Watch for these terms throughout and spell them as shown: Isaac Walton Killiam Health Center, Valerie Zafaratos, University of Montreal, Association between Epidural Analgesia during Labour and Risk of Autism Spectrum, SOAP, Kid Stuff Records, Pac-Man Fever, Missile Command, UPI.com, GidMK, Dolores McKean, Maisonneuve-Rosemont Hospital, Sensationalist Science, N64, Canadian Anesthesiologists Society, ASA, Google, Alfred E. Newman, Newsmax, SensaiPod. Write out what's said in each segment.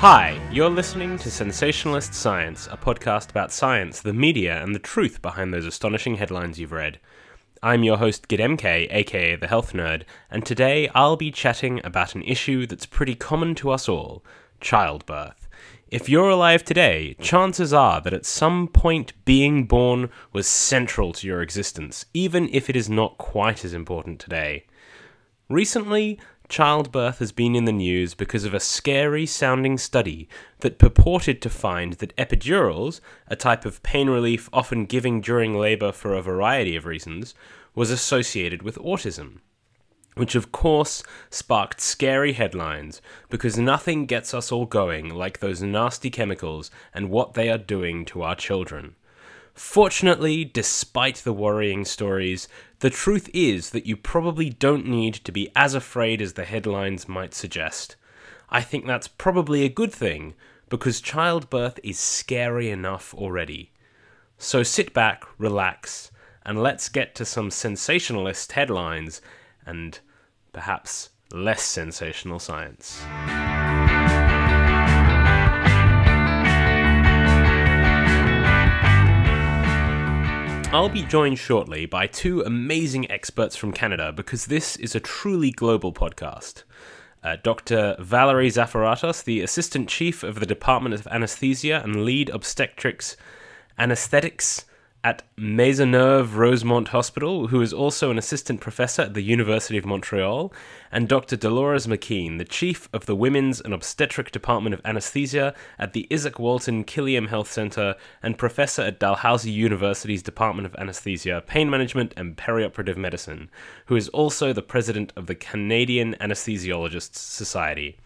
Hi, you're listening to Sensationalist Science, a podcast about science, the media, and the truth behind those astonishing headlines you've read. I'm your host GidMK, aka The Health Nerd, and today I'll be chatting about an issue that's pretty common to us all, childbirth. If you're alive today, chances are that at some point being born was central to your existence, even if it is not quite as important today. Recently, childbirth has been in the news because of a scary-sounding study that purported to find that epidurals, a type of pain relief often given during labour for a variety of reasons, was associated with autism. Which of course sparked scary headlines, because nothing gets us all going like those nasty chemicals and what they are doing to our children. Fortunately, despite the worrying stories, the truth is that you probably don't need to be as afraid as the headlines might suggest. I think that's probably a good thing, because childbirth is scary enough already. So sit back, relax, and let's get to some sensationalist headlines, and perhaps less sensational science. I'll be joined shortly by two amazing experts from Canada, because this is a truly global podcast. Dr. Valerie Zafaratos, the Assistant Chief of the Department of Anesthesia and Lead Obstetrics Anesthetics at Maisonneuve-Rosemont Hospital, who is also an Assistant Professor at the University of Montreal, and Dr. Dolores McKean, the Chief of the Women's and Obstetric Department of Anesthesia at the Isaac Walton Killiam Health Center, and Professor at Dalhousie University's Department of Anesthesia, Pain Management and Perioperative Medicine, who is also the President of the Canadian Anesthesiologists Society.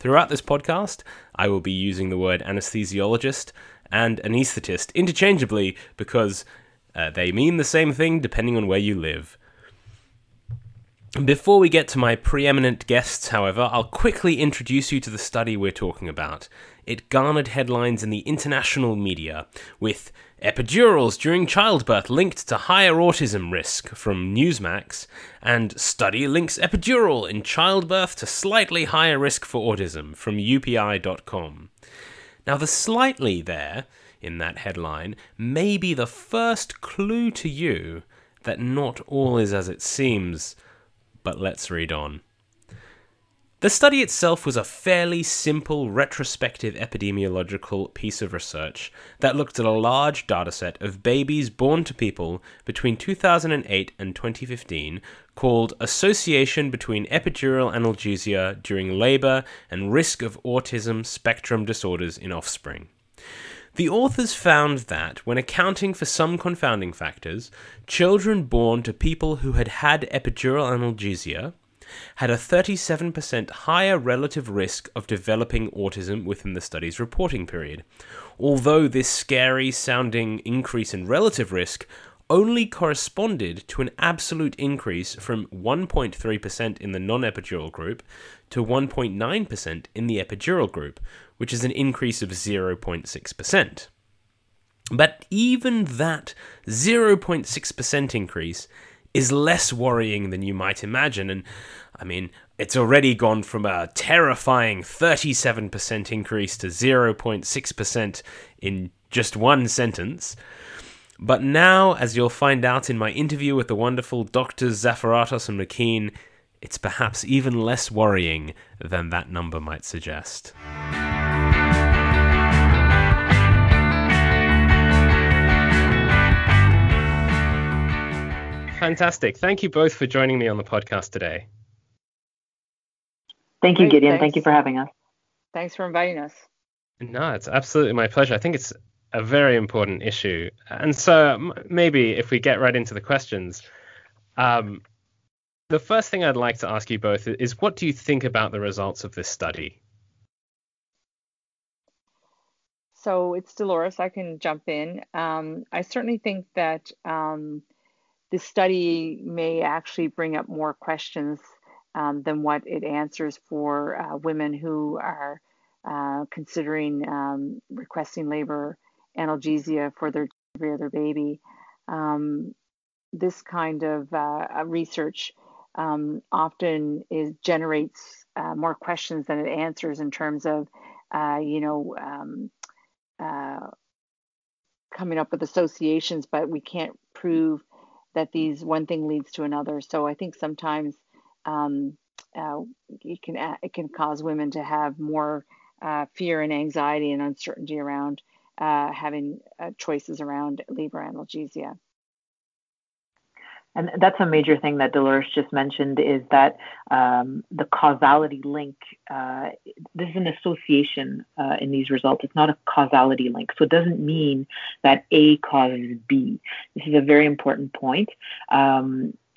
Throughout this podcast, I will be using the word anesthesiologist and anaesthetist interchangeably, because they mean the same thing depending on where you live. Before we get to my preeminent guests, however, I'll quickly introduce you to the study we're talking about. It garnered headlines in the international media, with "Epidurals during childbirth linked to higher autism risk" from Newsmax, and "Study links epidural in childbirth to slightly higher risk for autism" from UPI.com. Now, the "slightly" there, in that headline, may be the first clue to you that not all is as it seems, but let's read on. The study itself was a fairly simple retrospective epidemiological piece of research that looked at a large dataset of babies born to people between 2008 and 2015 called Association between Epidural Analgesia during Labour and Risk of Autism Spectrum Disorders in Offspring. The authors found that, when accounting for some confounding factors, children born to people who had had epidural analgesia had a 37% higher relative risk of developing autism within the study's reporting period, although this scary-sounding increase in relative risk only corresponded to an absolute increase from 1.3% in the non-epidural group to 1.9% in the epidural group, which is an increase of 0.6%. But even that 0.6% increase is less worrying than you might imagine, and I mean, it's already gone from a terrifying 37% increase to 0.6% in just one sentence. But now, as you'll find out in my interview with the wonderful Drs. Zafaratos and McKean, it's perhaps even less worrying than that number might suggest. Fantastic. Thank you both for joining me on the podcast today. Thank you, Gideon. Thanks. Thank you for having us. Thanks for inviting us. No, it's absolutely my pleasure. I think it's a very important issue. And so maybe if we get right into the questions, the first thing I'd like to ask you both is, what do you think about the results of this study? So it's Dolores. I can jump in. I certainly think that the study may actually bring up more questions than what it answers for women who are considering requesting labor analgesia for their delivery of their baby. This kind of research often generates more questions than it answers in terms of coming up with associations, but we can't prove that these one thing leads to another. So I think sometimes it can cause women to have more fear and anxiety and uncertainty around having choices around labor analgesia. And that's a major thing that Dolores just mentioned, is that the causality link, this is an association in these results. It's not a causality link. So it doesn't mean that A causes B. This is a very important point.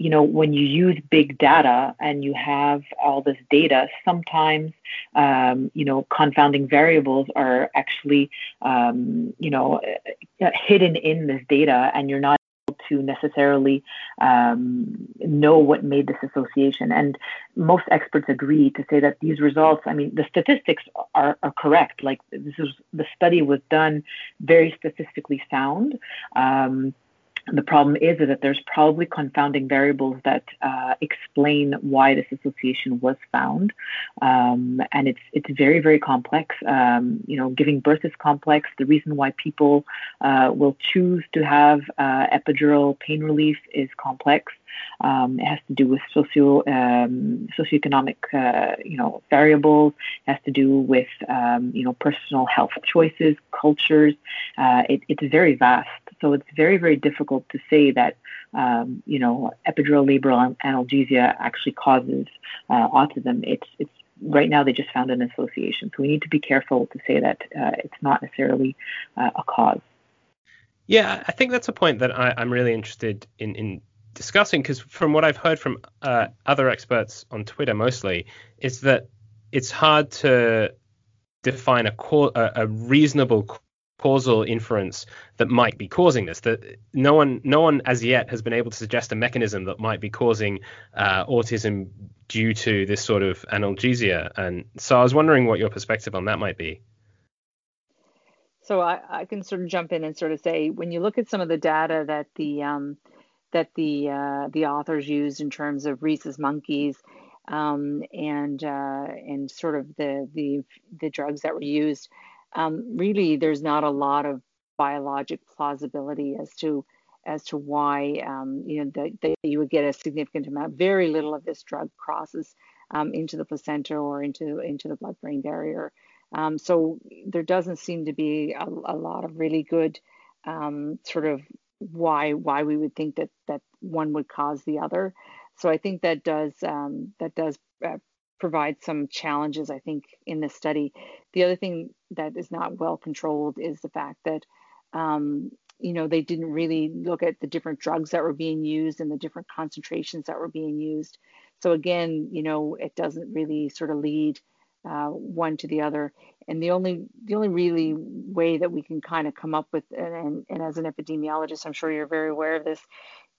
You know, when you use big data and you have all this data, sometimes, confounding variables are actually, hidden in this data, and you're not to necessarily know what made this association. And most experts agree to say that these results, I mean, the statistics are correct. Like, the study was done very statistically sound. The problem is that there's probably confounding variables that explain why this association was found. And it's very, very complex. Giving birth is complex. The reason why people will choose to have epidural pain relief is complex. It has to do with socioeconomic, variables. It has to do with, personal health choices, cultures. It's very vast. So it's very, very difficult to say that, epidural labor analgesia actually causes autism. It's right now they just found an association. So we need to be careful to say that it's not necessarily a cause. Yeah, I think that's a point that I'm really interested in discussing, because from what I've heard from other experts on Twitter mostly, is that it's hard to define a reasonable causal inference that might be causing this, that no one as yet has been able to suggest a mechanism that might be causing autism due to this sort of analgesia. And so I was wondering what your perspective on that might be. So I can sort of jump in and sort of say, when you look at some of the data that the authors used in terms of rhesus monkeys and sort of the drugs that were used, really there's not a lot of biologic plausibility as to why that you would get a significant amount. Very little of this drug crosses into the placenta or into the blood-brain barrier. So there doesn't seem to be a lot of really good sort of why we would think that one would cause the other. So I think that does provide some challenges, I think, in this study. The other thing that is not well controlled is the fact that they didn't really look at the different drugs that were being used and the different concentrations that were being used. So again, it doesn't really sort of lead one to the other. And the only really way that we can kind of come up with, and as an epidemiologist, I'm sure you're very aware of this,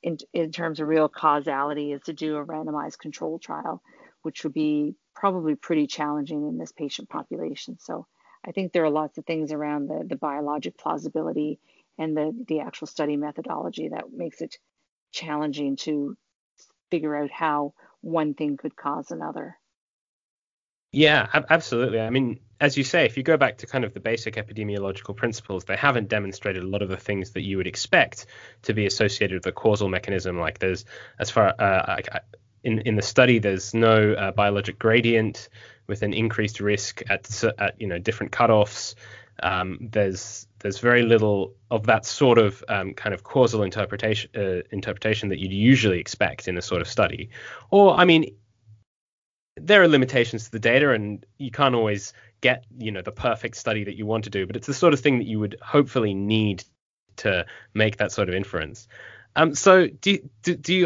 in terms of real causality, is to do a randomized control trial, which would be probably pretty challenging in this patient population. So I think there are lots of things around the biologic plausibility and the actual study methodology that makes it challenging to figure out how one thing could cause another. Yeah, absolutely. I mean, as you say, if you go back to kind of the basic epidemiological principles, they haven't demonstrated a lot of the things that you would expect to be associated with a causal mechanism. Like there's, as far in the study, there's no biologic gradient with an increased risk at different cutoffs. There's very little of that sort of kind of causal interpretation that you'd usually expect in a sort of study. Or, I mean, there are limitations to the data, and you can't always get, the perfect study that you want to do, but it's the sort of thing that you would hopefully need to make that sort of inference. So do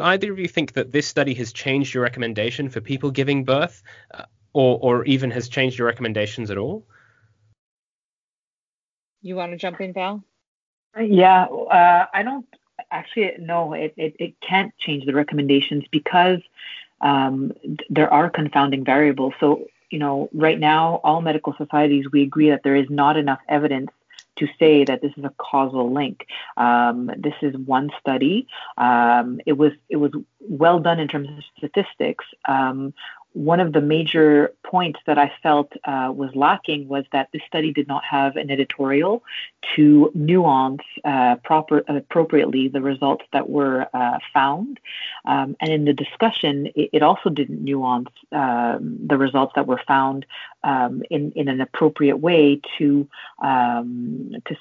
either of you think that this study has changed your recommendation for people giving birth, or even has changed your recommendations at all? You want to jump in, Val? Yeah, I don't actually, no, it can't change the recommendations because there are confounding variables. So, right now, all medical societies, we agree that there is not enough evidence to say that this is a causal link. This is one study. It was well done in terms of statistics. one of the major points that I felt was lacking was that this study did not have an editorial to nuance appropriately the results that were found. And in the discussion, it also didn't nuance the results that were found in an appropriate way to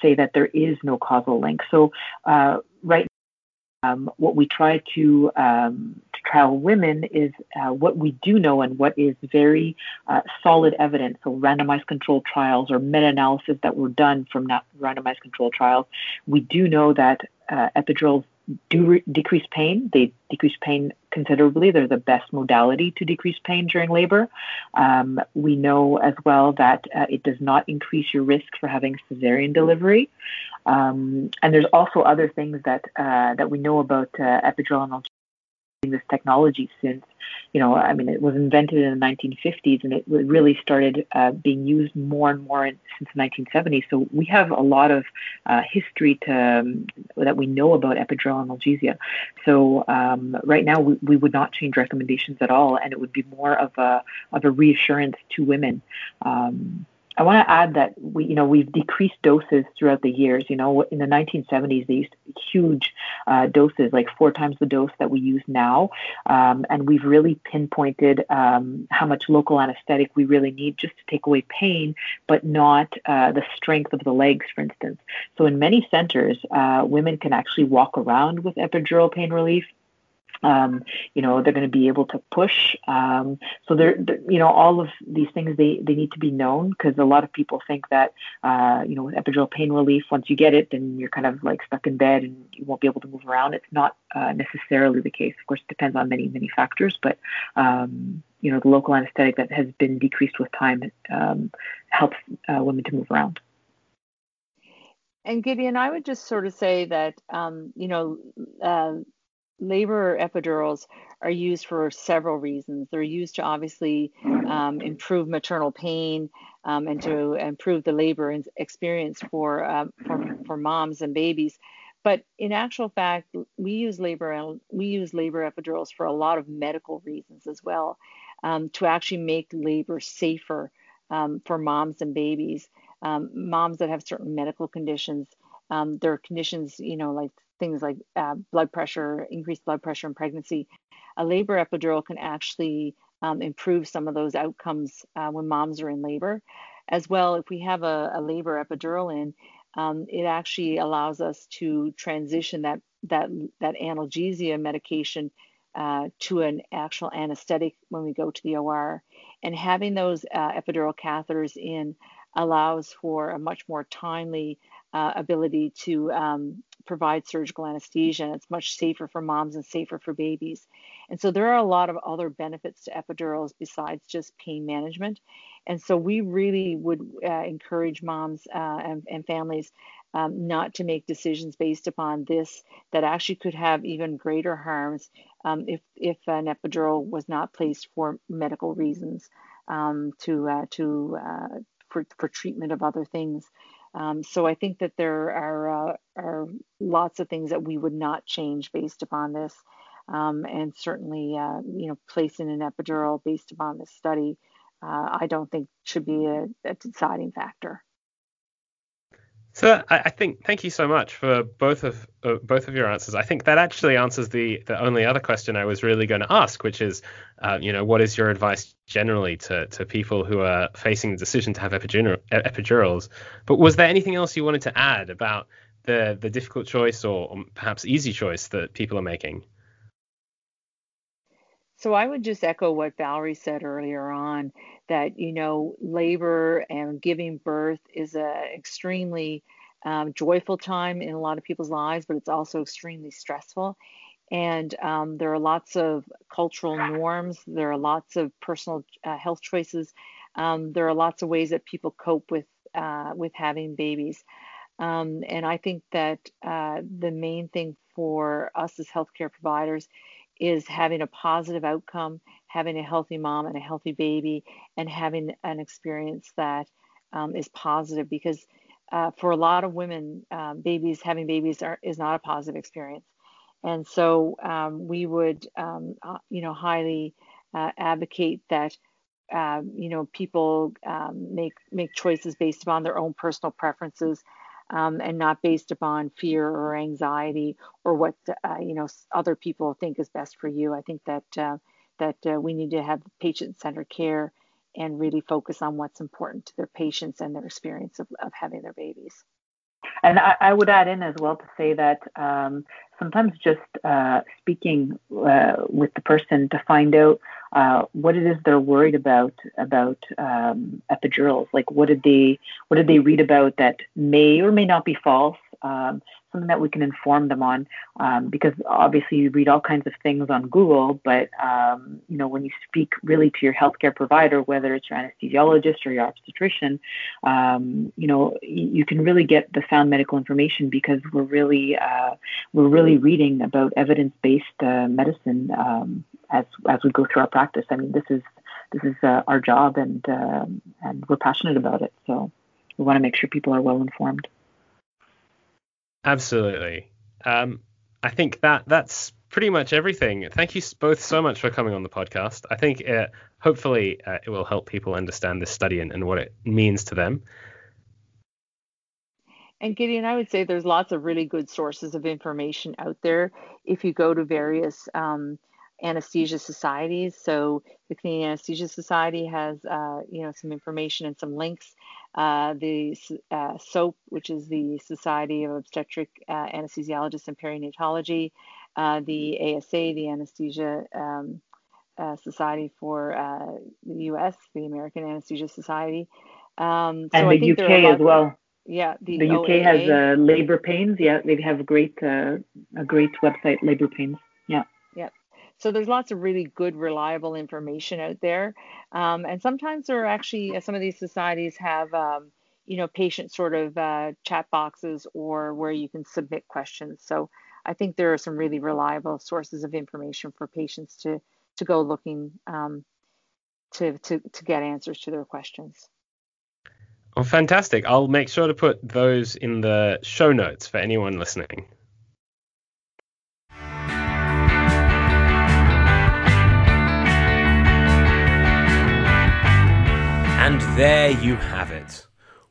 say that there is no causal link. So right now, what we try to trial women is what we do know and what is very solid evidence. So randomized controlled trials or meta-analysis that were done from randomized controlled trials, we do know that epidurals do decrease pain. They decrease pain considerably. They're the best modality to decrease pain during labor. We know as well that it does not increase your risk for having cesarean delivery. And there's also other things that we know about epidural analgesia. This technology since, it was invented in the 1950s and it really started being used more and more since the 1970s. So we have a lot of history that we know about epidural analgesia. So right now we would not change recommendations at all, and it would be more of a reassurance to women. I want to add that we've decreased doses throughout the years. In the 1970s, they used huge doses, like 4 times the dose that we use now. And we've really pinpointed how much local anesthetic we really need just to take away pain, but not the strength of the legs, for instance. So in many centers, women can actually walk around with epidural pain relief. They're going to be able to push. So all of these things, they need to be known, because a lot of people think that, with epidural pain relief, once you get it, then you're kind of like stuck in bed and you won't be able to move around. It's not necessarily the case. Of course, it depends on many, many factors, but, the local anesthetic that has been decreased with time helps women to move around. And Gideon, I would just sort of say that, labor epidurals are used for several reasons. They're used to obviously improve maternal pain and to improve the labor experience for moms and babies. But in actual fact, we use labor epidurals for a lot of medical reasons as well, to actually make labor safer for moms and babies. Moms that have certain medical conditions, their conditions, like things like increased blood pressure in pregnancy. A labor epidural can actually improve some of those outcomes when moms are in labor. As well, if we have a labor epidural in, it actually allows us to transition that analgesia medication to an actual anesthetic when we go to the OR. And having those epidural catheters in allows for a much more timely ability to provide surgical anesthesia. It's much safer for moms and safer for babies. And so there are a lot of other benefits to epidurals besides just pain management. And so we really would encourage moms and families not to make decisions based upon this that actually could have even greater harms if an epidural was not placed for medical reasons for treatment of other things. So I think that there are lots of things that we would not change based upon this, and certainly, placing an epidural based upon this study, I don't think should be a deciding factor. So I think thank you so much for both of your answers. I think that actually answers the only other question I was really going to ask, which is, what is your advice generally to people who are facing the decision to have epidurals? But was there anything else you wanted to add about the difficult choice or perhaps easy choice that people are making? So I would just echo what Valerie said earlier on, that, labor and giving birth is an extremely joyful time in a lot of people's lives, but it's also extremely stressful. And there are lots of cultural norms. There are lots of personal health choices. There are lots of ways that people cope with having babies. And I think that the main thing for us as healthcare providers is having a positive outcome, having a healthy mom and a healthy baby, and having an experience that is positive, because for a lot of women, having babies is not a positive experience. And so we would, highly advocate that people make choices based upon their own personal preferences, and not based upon fear or anxiety or what other people think is best for you. I think that we need to have patient-centered care and really focus on what's important to their patients and their experience of having their babies. And I would add in as well to say that sometimes just speaking with the person to find out what it is they're worried about epidurals, like what did they read about that may or may not be false, something that we can inform them on, because obviously you read all kinds of things on Google, but when you speak really to your healthcare provider, whether it's your anesthesiologist or your obstetrician, you can really get the sound medical information, because we're really reading about evidence-based medicine as we go through our practice. I mean, this is our job, and we're passionate about it, so we want to make sure people are well informed. Absolutely. I think that's pretty much everything. Thank you both so much for coming on the podcast. I think hopefully it will help people understand this study and what it means to them. And Gideon, I would say there's lots of really good sources of information out there if you go to various anesthesia societies. So the Canadian Anesthesia Society has some information and some links. The SOAP, which is the Society of Obstetric Anesthesiologists and Perinatology, the ASA, the Anesthesia Society for the US, the American Anesthesia Society. And the UK as well. Yeah, the UK has Labour Pains. Yeah, they have a great website, Labour Pains. Yeah. Yeah. So there's lots of really good, reliable information out there. And sometimes there are actually, some of these societies have, patient sort of chat boxes or where you can submit questions. So I think there are some really reliable sources of information for patients to go looking to get answers to their questions. Oh, fantastic. I'll make sure to put those in the show notes for anyone listening. And there you have it.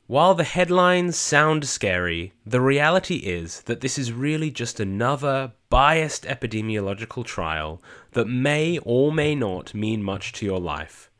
While the headlines sound scary, the reality is that this is really just another biased epidemiological trial that may or may not mean much to your life.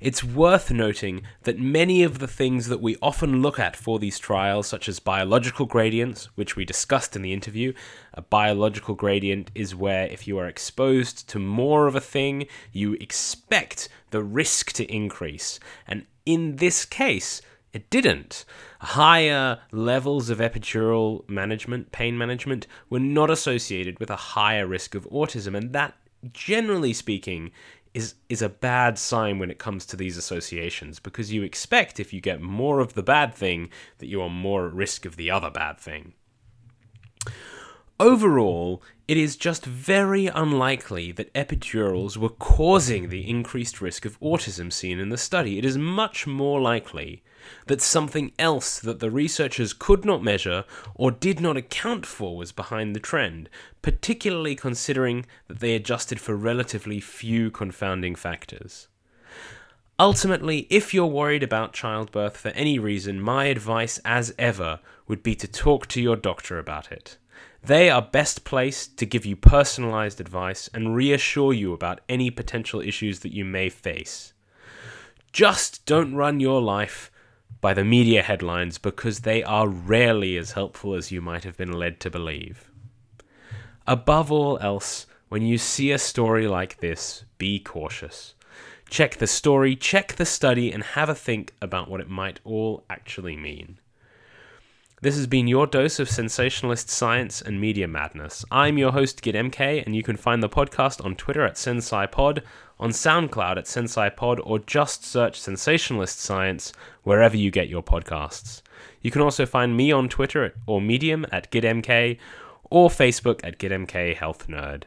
It's worth noting that many of the things that we often look at for these trials, such as biological gradients, which we discussed in the interview. A biological gradient is where if you are exposed to more of a thing, you expect the risk to increase. And in this case, it didn't. Higher levels of epidural management, pain management, were not associated with a higher risk of autism, and that, generally speaking, is a bad sign when it comes to these associations, because you expect if you get more of the bad thing that you are more at risk of the other bad thing. Overall, it is just very unlikely that epidurals were causing the increased risk of autism seen in the study. It is much more likely that something else that the researchers could not measure or did not account for was behind the trend, particularly considering that they adjusted for relatively few confounding factors. Ultimately, if you're worried about childbirth for any reason, my advice, as ever, would be to talk to your doctor about it. They are best placed to give you personalized advice and reassure you about any potential issues that you may face. Just don't run your life by the media headlines, because they are rarely as helpful as you might have been led to believe. Above all else, when you see a story like this, be cautious. Check the story, check the study, and have a think about what it might all actually mean. This has been your dose of sensationalist science and media madness. I'm your host, GidMK, and you can find the podcast on Twitter at SensaiPod, on SoundCloud at SensaiPod, or just search Sensationalist Science wherever you get your podcasts. You can also find me on Twitter or Medium at GidMK, or Facebook at GidMK Health Nerd.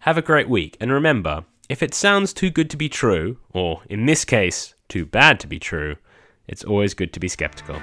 Have a great week, and remember, if it sounds too good to be true, or in this case, too bad to be true, it's always good to be skeptical.